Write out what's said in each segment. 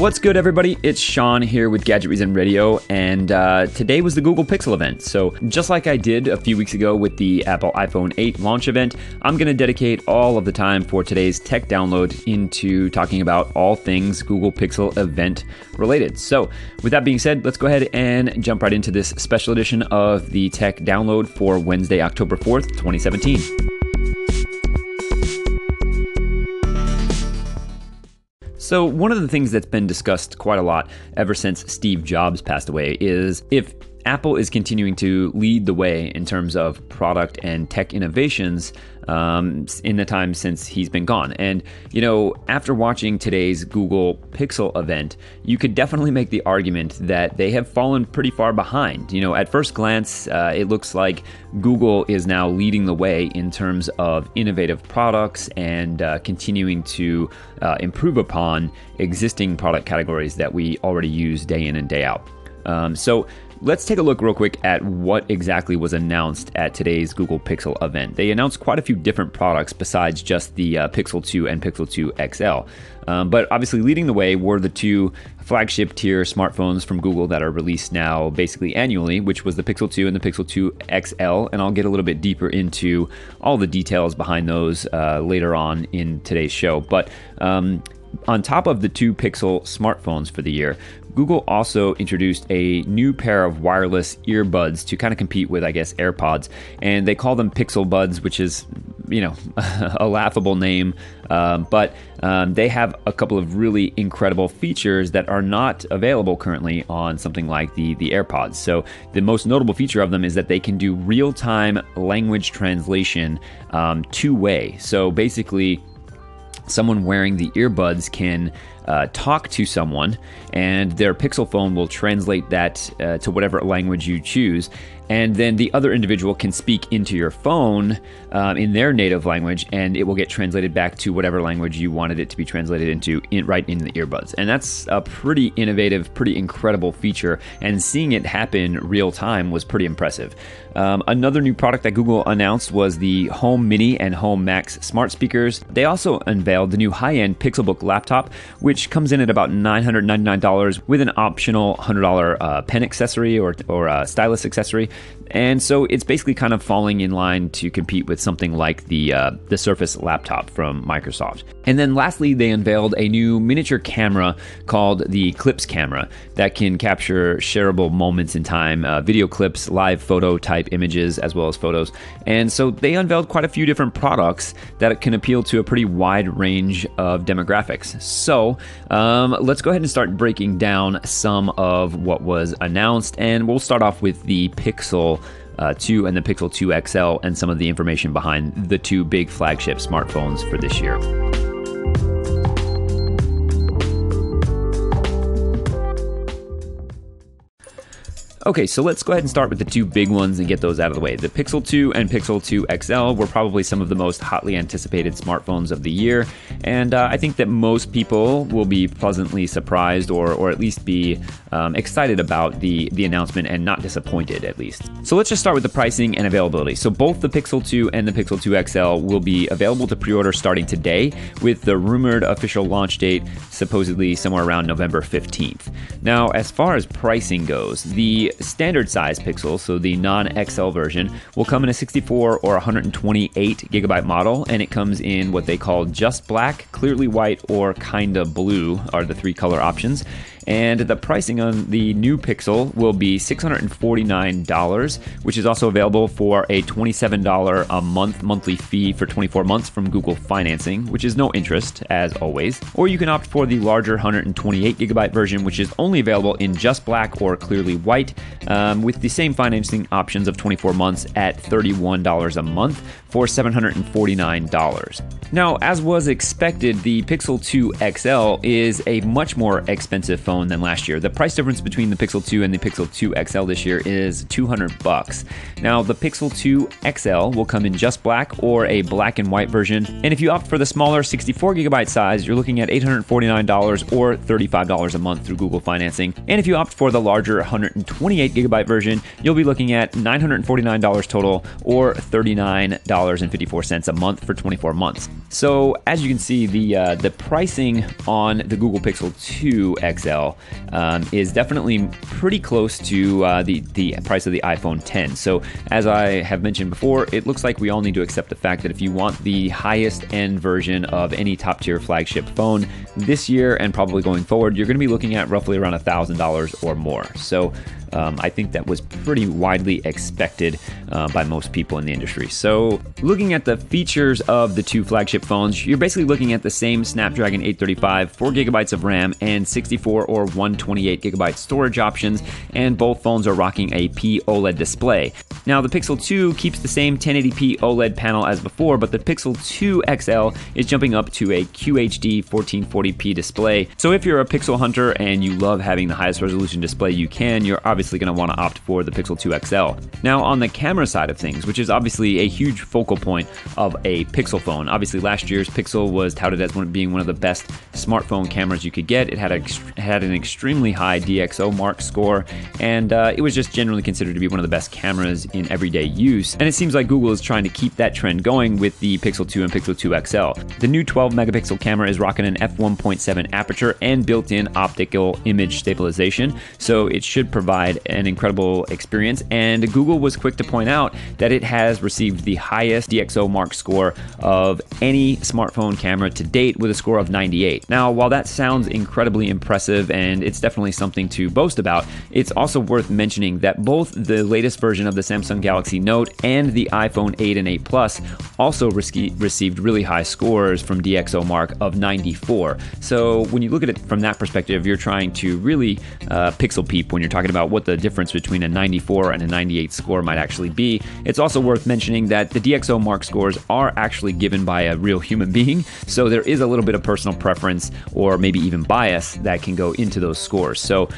What's good, everybody? It's Sean here with Gadgetizen Radio, and today was the Google Pixel event. So just like I did a few weeks ago with the Apple iPhone 8 launch event, I'm going to dedicate all of the time for today's tech download into talking about all things Google Pixel event related. So with that being said, let's go ahead and jump right into this special edition of the tech download for Wednesday, October 4th, 2017. So one of the things that's been discussed quite a lot ever since Steve Jobs passed away is if Apple is continuing to lead the way in terms of product and tech innovations in the time since he's been gone. And, you know, after watching today's Google Pixel event, you could definitely make the argument that they have fallen pretty far behind. You know, at first glance, it looks like Google is now leading the way in terms of innovative products and continuing to improve upon existing product categories that we already use day in and day out. So let's take a look real quick at what exactly was announced at today's Google Pixel event. They announced quite a few different products besides just the Pixel 2 and Pixel 2 XL. But obviously leading the way were the two flagship tier smartphones from Google that are released now basically annually, which was the Pixel 2 and the Pixel 2 XL. And I'll get a little bit deeper into all the details behind those later on in today's show. But on top of the two Pixel smartphones for the year, Google also introduced a new pair of wireless earbuds to kind of compete with, I guess, AirPods, and they call them Pixel Buds, which is, you know, a laughable name, but they have a couple of really incredible features that are not available currently on something like the AirPods. So the most notable feature of them is that they can do real-time language translation two-way. So basically, someone wearing the earbuds can talk to someone, and their Pixel phone will translate that to whatever language you choose. And then the other individual can speak into your phone in their native language, and it will get translated back to whatever language you wanted it to be translated into right in the earbuds. And that's a pretty innovative, pretty incredible feature, and seeing it happen real time was pretty impressive. Another new product that Google announced was the Home Mini and Home Max smart speakers. They also unveiled the new high-end Pixelbook laptop, which comes in at about $999 with an optional $100 pen accessory or a stylus accessory. And so it's basically kind of falling in line to compete with something like the Surface Laptop from Microsoft. And then lastly, they unveiled a new miniature camera called the Clips Camera that can capture shareable moments in time, video clips, live photo type images, as well as photos. And so they unveiled quite a few different products that can appeal to a pretty wide range of demographics. So let's go ahead and start breaking down some of what was announced. And we'll start off with the Pixel 2 and the Pixel 2 XL and some of the information behind the two big flagship smartphones for this year. Okay, so let's go ahead and start with the two big ones and get those out of the way. The Pixel 2 and Pixel 2 XL were probably some of the most hotly anticipated smartphones of the year, and I think that most people will be pleasantly surprised or at least be excited about the announcement and not disappointed, at least. So let's just start with the pricing and availability. So both the Pixel 2 and the Pixel 2 XL will be available to pre-order starting today, with the rumored official launch date supposedly somewhere around November 15th. Now, as far as pricing goes, the standard size Pixel, so the non-XL version, will come in a 64 or 128 gigabyte model, and it comes in what they call just black, clearly white, or kinda blue are the three color options. And the pricing on the new Pixel will be $649, which is also available for a $27 a month monthly fee for 24 months from Google Financing, which is no interest, as always. Or you can opt for the larger 128GB version, which is only available in just black or clearly white, with the same financing options of 24 months at $31 a month for $749. Now, as was expected, the Pixel 2 XL is a much more expensive phone phone than last year. The price difference between the Pixel 2 and the Pixel 2 XL this year is $200. Now, the Pixel 2 XL will come in just black or a black and white version, and if you opt for the smaller 64GB size, you're looking at $849 or $35 a month through Google financing. And if you opt for the larger 128GB version, you'll be looking at $949 total or $39.54 a month for 24 months. So as you can see, the pricing on the Google Pixel 2 XL is definitely pretty close to the price of the iPhone X. So as I have mentioned before, it looks like we all need to accept the fact that if you want the highest end version of any top tier flagship phone this year and probably going forward, you're going to be looking at roughly around $1,000 or more. So I think that was pretty widely expected by most people in the industry. So looking at the features of the two flagship phones, you're basically looking at the same Snapdragon 835, 4GB of RAM, and 64 or 128GB storage options, and both phones are rocking a P-OLED display. Now, the Pixel 2 keeps the same 1080p OLED panel as before, but the Pixel 2 XL is jumping up to a QHD 1440p display. So if you're a Pixel hunter and you love having the highest resolution display you can, you're obviously going to want to opt for the Pixel 2 XL. Now, on the camera side of things, which is obviously a huge focal point of a Pixel phone. Obviously, last year's Pixel was touted as being one of the best smartphone cameras you could get. It had an extremely high DxOMark score, and it was just generally considered to be one of the best cameras in everyday use. And it seems like Google is trying to keep that trend going with the Pixel 2 and Pixel 2 XL. The new 12-megapixel camera is rocking an f1.7 aperture and built-in optical image stabilization, so it should provide an incredible experience. And Google was quick to point out that it has received the highest DxOMark score of any smartphone camera to date with a score of 98. Now, while that sounds incredibly impressive and it's definitely something to boast about, it's also worth mentioning that both the latest version of the Samsung Galaxy Note and the iPhone 8 and 8 Plus also received really high scores from DxOMark of 94. So when you look at it from that perspective, you're trying to really pixel peep when you're talking about what the difference between a 94 and a 98 score might actually be. It's also worth mentioning that the DxOMark scores are actually given by a real human being, so there is a little bit of personal preference or maybe even bias that can go into those scores. So,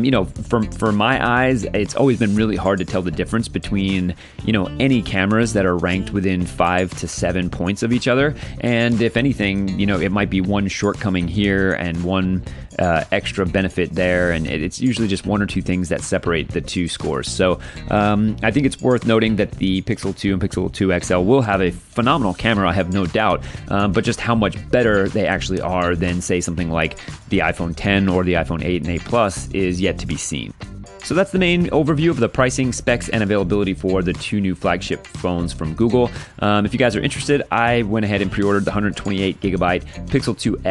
you know, for my eyes, it's always been really hard to tell the difference between, you know, any cameras that are ranked within 5 to 7 points of each other. And if anything, you know, it might be one shortcoming here and one extra benefit there, and it's usually just one or two things that separate the two scores. So I think it's worth noting that the Pixel 2 and Pixel 2 XL will have a phenomenal camera, I have no doubt, but just how much better they actually are than, say, something like the iPhone X or the iPhone 8 and 8 Plus is yet to be seen. So that's the main overview of the pricing, specs, and availability for the two new flagship phones from Google. If you guys are interested, I went ahead and pre-ordered the 128GB Pixel 2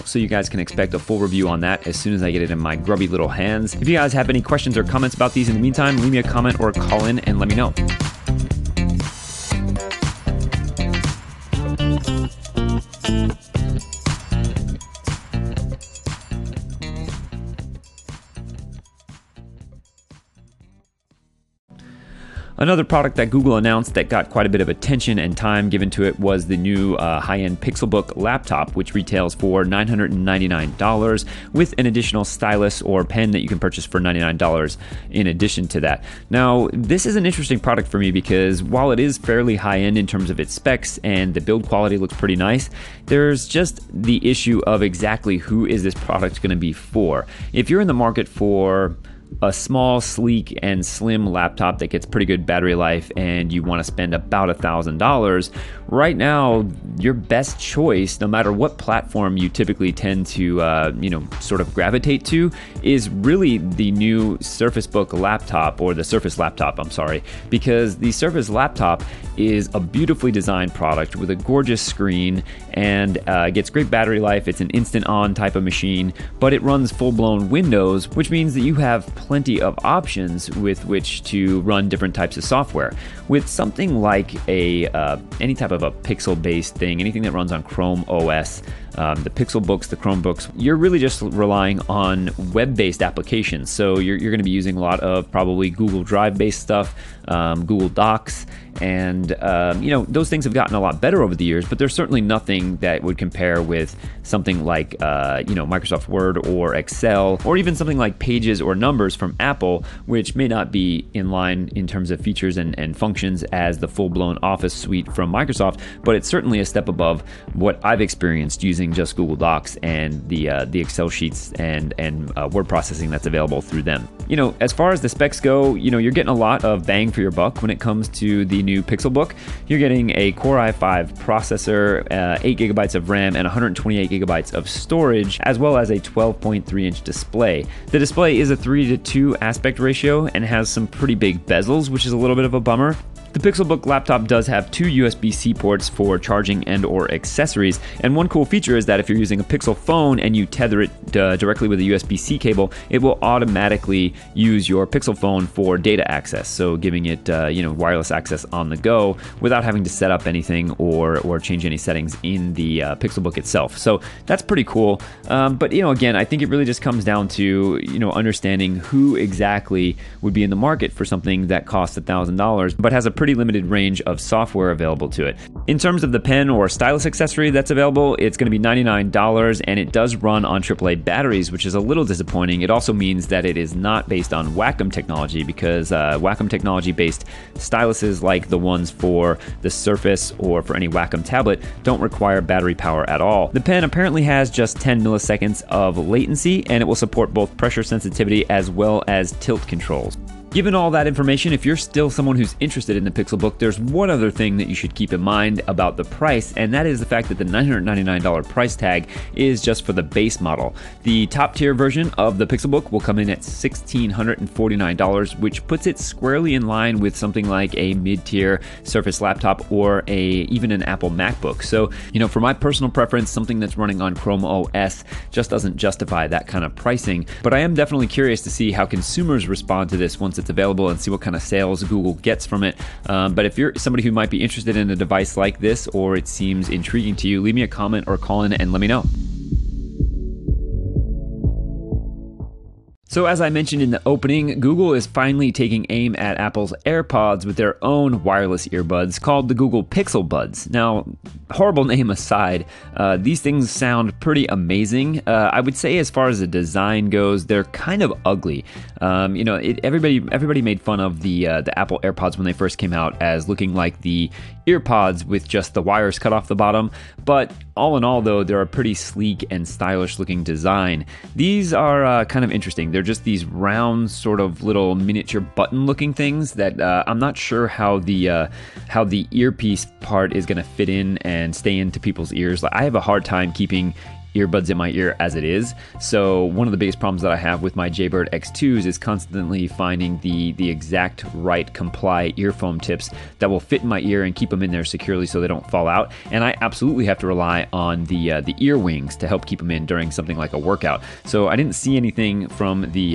XL, so you guys can expect a full review on that as soon as I get it in my grubby little hands. If you guys have any questions or comments about these in the meantime, leave me a comment or call in and let me know. Another product that Google announced that got quite a bit of attention and time given to it was the new high-end Pixelbook laptop, which retails for $999 with an additional stylus or pen that you can purchase for $99 in addition to that. Now, this is an interesting product for me because while it is fairly high-end in terms of its specs and the build quality looks pretty nice, there's just the issue of exactly who is this product going to be for. If you're in the market for a small, sleek, and slim laptop that gets pretty good battery life and you want to spend about $1,000, right now your best choice, no matter what platform you typically tend to sort of gravitate to, is really the new Surface Book laptop, or the Surface Laptop, I'm sorry, because the Surface Laptop is a beautifully designed product with a gorgeous screen and gets great battery life. It's an instant on type of machine, but it runs full-blown Windows, which means that you have plenty of options with which to run different types of software. With something like any type of a Pixel-based thing, anything that runs on Chrome OS, the Pixelbooks, the Chromebooks, you're really just relying on web-based applications. So you're going to be using a lot of probably Google Drive-based stuff, Google Docs, and those things have gotten a lot better over the years, but there's certainly nothing that would compare with something like Microsoft Word or Excel, or even something like Pages or Numbers from Apple, which may not be in line in terms of features and functions as the full-blown Office suite from Microsoft, but it's certainly a step above what I've experienced using just Google Docs and the Excel sheets and word processing that's available through them. You know, as far as the specs go, you know, you're getting a lot of bang for your buck when it comes to the new Pixelbook. You're getting a Core i5 processor, 8GB of RAM, and 128GB of storage, as well as a 12.3-inch display. The display is a 3:2 aspect ratio and has some pretty big bezels, which is a little bit of a bummer. The Pixelbook laptop does have 2 USB-C ports for charging and or accessories, and one cool feature is that if you're using a Pixel phone and you tether it directly with a USB-C cable, it will automatically use your Pixel phone for data access, so giving it wireless access on the go without having to set up anything or change any settings in the Pixelbook itself. So that's pretty cool, but again, I think it really just comes down to understanding who exactly would be in the market for something that costs $1,000 but has a pretty limited range of software available to it. In terms of the pen or stylus accessory that's available, it's going to be $99, and it does run on AAA batteries, which is a little disappointing. It also means that it is not based on Wacom technology, because Wacom technology-based styluses like the ones for the Surface or for any Wacom tablet don't require battery power at all. The pen apparently has just 10 milliseconds of latency, and it will support both pressure sensitivity as well as tilt controls. Given all that information, if you're still someone who's interested in the Pixelbook, there's one other thing that you should keep in mind about the price, and that is the fact that the $999 price tag is just for the base model. The top tier version of the Pixelbook will come in at $1,649, which puts it squarely in line with something like a mid-tier Surface laptop or even an Apple MacBook. So, for my personal preference, something that's running on Chrome OS just doesn't justify that kind of pricing. But I am definitely curious to see how consumers respond to this once it's available and see what kind of sales Google gets from it. But if you're somebody who might be interested in a device like this, or it seems intriguing to you, leave me a comment or call in and let me know. So as I mentioned in the opening, Google is finally taking aim at Apple's AirPods with their own wireless earbuds called the Google Pixel Buds. Now, horrible name aside, these things sound pretty amazing. I would say as far as the design goes, they're kind of ugly. Everybody made fun of the Apple AirPods when they first came out as looking like the earpods with just the wires cut off the bottom, but all in all though, they're a pretty sleek and stylish looking design. These are kind of interesting. They're just these round sort of little miniature button looking things that I'm not sure how the earpiece part is going to fit in and stay into people's ears. Like, I have a hard time keeping earbuds in my ear as it is. So one of the biggest problems that I have with my Jaybird X2s is constantly finding the exact right comply earphone tips that will fit in my ear and keep them in there securely so they don't fall out. And I absolutely have to rely on the ear wings to help keep them in during something like a workout. So I didn't see anything from the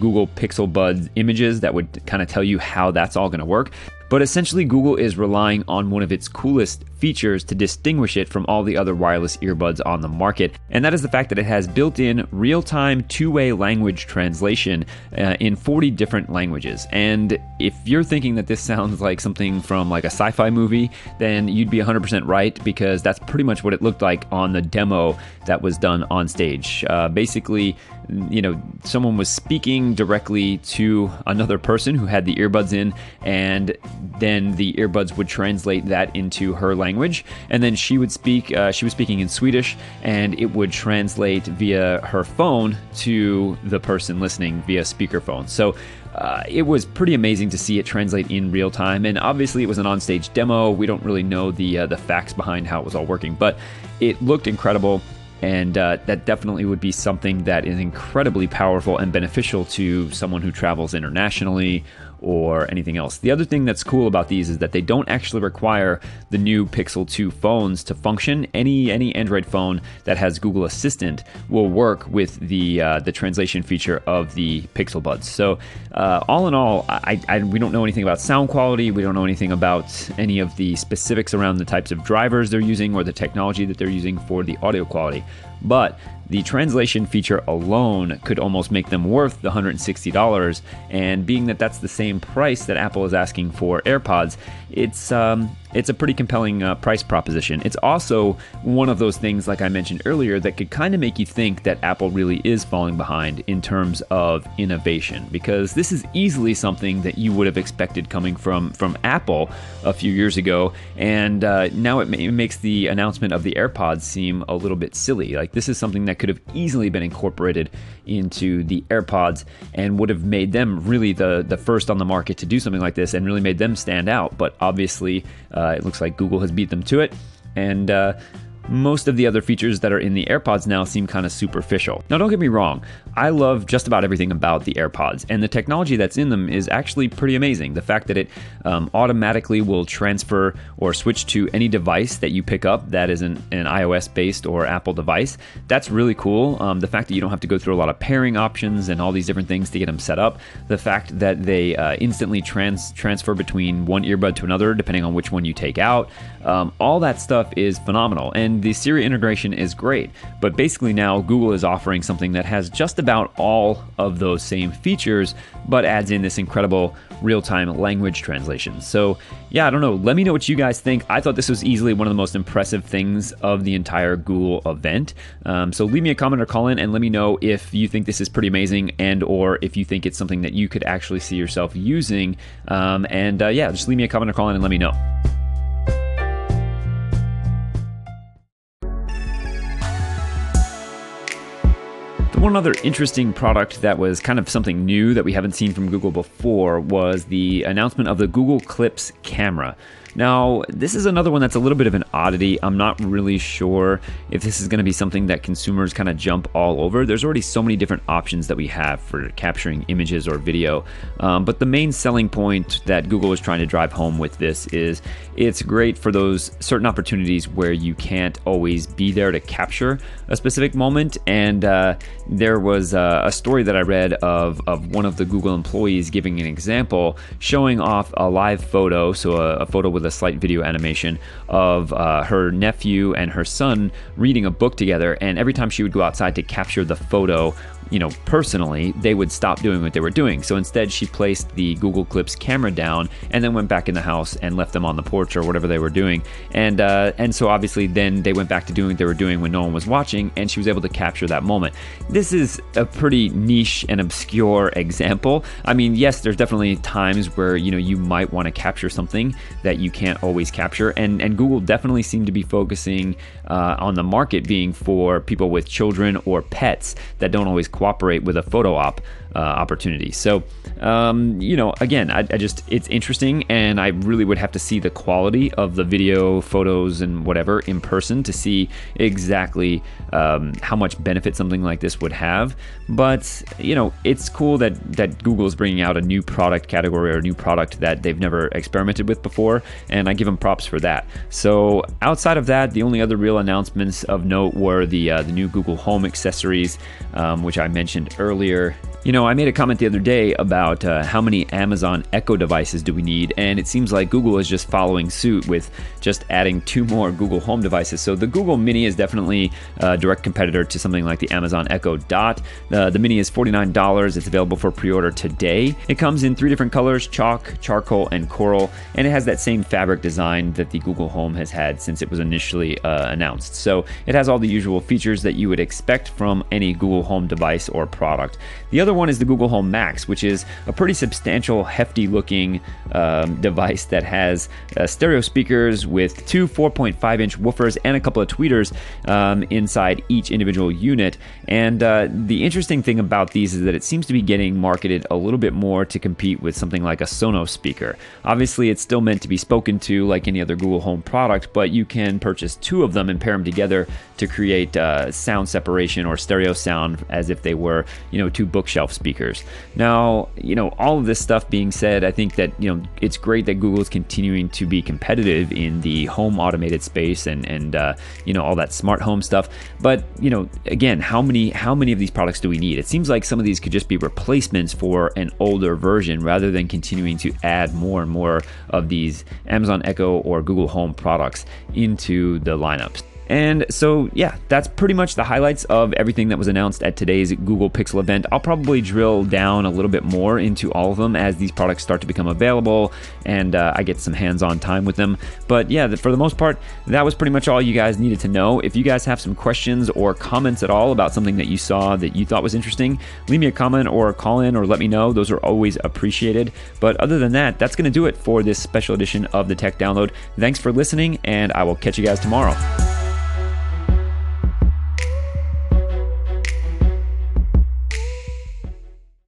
Google Pixel Buds images that would kind of tell you how that's all going to work. But essentially, Google is relying on one of its coolest features to distinguish it from all the other wireless earbuds on the market, and that is the fact that it has built-in real-time two-way language translation in 40 different languages. And if you're thinking that this sounds like something from like a sci-fi movie, then you'd be 100% right, because that's pretty much what it looked like on the demo that was done on stage. Basically, someone was speaking directly to another person who had the earbuds in, and then the earbuds would translate that into her language, and then she would speak. She was speaking in Swedish, and it would translate via her phone to the person listening via speakerphone. So it was pretty amazing to see it translate in real time, and obviously it was an on-stage demo. We don't really know the facts behind how it was all working, but it looked incredible. And that definitely would be something that is incredibly powerful and beneficial to someone who travels internationally or anything else. The other thing that's cool about these is that they don't actually require the new Pixel 2 phones to function. Any Android phone that has Google Assistant will work with the translation feature of the Pixel Buds. So all in all, we don't know anything about sound quality. We don't know anything about any of the specifics around the types of drivers they're using or the technology that they're using for the audio quality. But the translation feature alone could almost make them worth the $160, and being that that's the same price that Apple is asking for AirPods, it's a pretty compelling price proposition. It's also one of those things, like I mentioned earlier, that could kind of make you think that Apple really is falling behind in terms of innovation, because this is easily something that you would have expected coming from Apple a few years ago, and now it makes the announcement of the AirPods seem a little bit silly. Like, this is something that could have easily been incorporated into the AirPods and would have made them really the first on the market to do something like this and really made them stand out. But obviously, it looks like Google has beat them to it. And most of the other features that are in the AirPods now seem kind of superficial. Now, don't get me wrong, I love just about everything about the AirPods, and the technology that's in them is actually pretty amazing. The fact that it automatically will transfer or switch to any device that you pick up that is an iOS-based or Apple device, that's really cool. The fact that you don't have to go through a lot of pairing options and all these different things to get them set up. The fact that they instantly transfer between one earbud to another, depending on which one you take out. All that stuff is phenomenal. And the Siri integration is great, but basically now Google is offering something that has just about all of those same features, but adds in this incredible real-time language translation. So yeah, I don't know. Let me know what you guys think. I thought this was easily one of the most impressive things of the entire Google event. So leave me a comment or call in and let me know if you think this is pretty amazing, and or if you think it's something that you could actually see yourself using. Yeah, just leave me a comment or call in and let me know. One other interesting product that was kind of something new that we haven't seen from Google before was the announcement of the Google Clips Camera. Now, this is another one that's a little bit of an oddity. I'm not really sure if this is going to be something that consumers kind of jump all over. There's already so many different options that we have for capturing images or video. But the main selling point that Google is trying to drive home with this is it's great for those certain opportunities where you can't always be there to capture a specific moment. And there was a story that I read of one of the Google employees giving an example, showing off a live photo, so a photo with a slight video animation of her nephew and her son reading a book together. And every time she would go outside to capture the photo, you know, personally, they would stop doing what they were doing. So instead, she placed the Google Clips camera down and then went back in the house and left them on the porch or whatever they were doing. And so obviously then they went back to doing what they were doing when no one was watching, and she was able to capture that moment. This is a pretty niche and obscure example. I mean, yes, there's definitely times where, you know, you might want to capture something that you can't always capture. And Google definitely seemed to be focusing on the market being for people with children or pets that don't always cooperate with a photo op opportunity. So, you know, again, I just, it's interesting, and I really would have to see the quality of the video, photos, and whatever in person to see exactly how much benefit something like this would have. But, you know, it's cool that Google's bringing out a new product category or a new product that they've never experimented with before, and I give them props for that. So outside of that, the only other real announcements of note were the new Google Home accessories, which I mentioned earlier. You know, I made a comment the other day about how many Amazon Echo devices do we need, and it seems like Google is just following suit with just adding 2 more Google Home devices. So the Google Mini is definitely a direct competitor to something like the Amazon Echo Dot. The Mini is $49. It's available for pre-order today. It comes in 3 different colors: chalk, charcoal, and coral, and it has that same fabric design that the Google Home has had since it was initially announced. So it has all the usual features that you would expect from any Google Home device or product. The other one is the Google Home Max, which is a pretty substantial, hefty looking device that has stereo speakers with 2 4.5-inch woofers and a couple of tweeters inside each individual unit. And the interesting thing about these is that it seems to be getting marketed a little bit more to compete with something like a Sonos speaker. Obviously, it's still meant to be spoken to like any other Google Home product, but you can purchase 2 of them and pair them together to create sound separation or stereo sound as if they were, you know, 2 bookshelves off-the-shelf speakers. Now, all of this stuff being said, I think that, it's great that Google's continuing to be competitive in the home automated space and all that smart home stuff. But, again, how many of these products do we need? It seems like some of these could just be replacements for an older version rather than continuing to add more and more of these Amazon Echo or Google Home products into the lineups. And so, yeah, that's pretty much the highlights of everything that was announced at today's Google Pixel event. I'll probably drill down a little bit more into all of them as these products start to become available and I get some hands-on time with them. But yeah, for the most part, that was pretty much all you guys needed to know. If you guys have some questions or comments at all about something that you saw that you thought was interesting, leave me a comment or a call in or let me know. Those are always appreciated. But other than that, that's going to do it for this special edition of the Tech Download. Thanks for listening, and I will catch you guys tomorrow.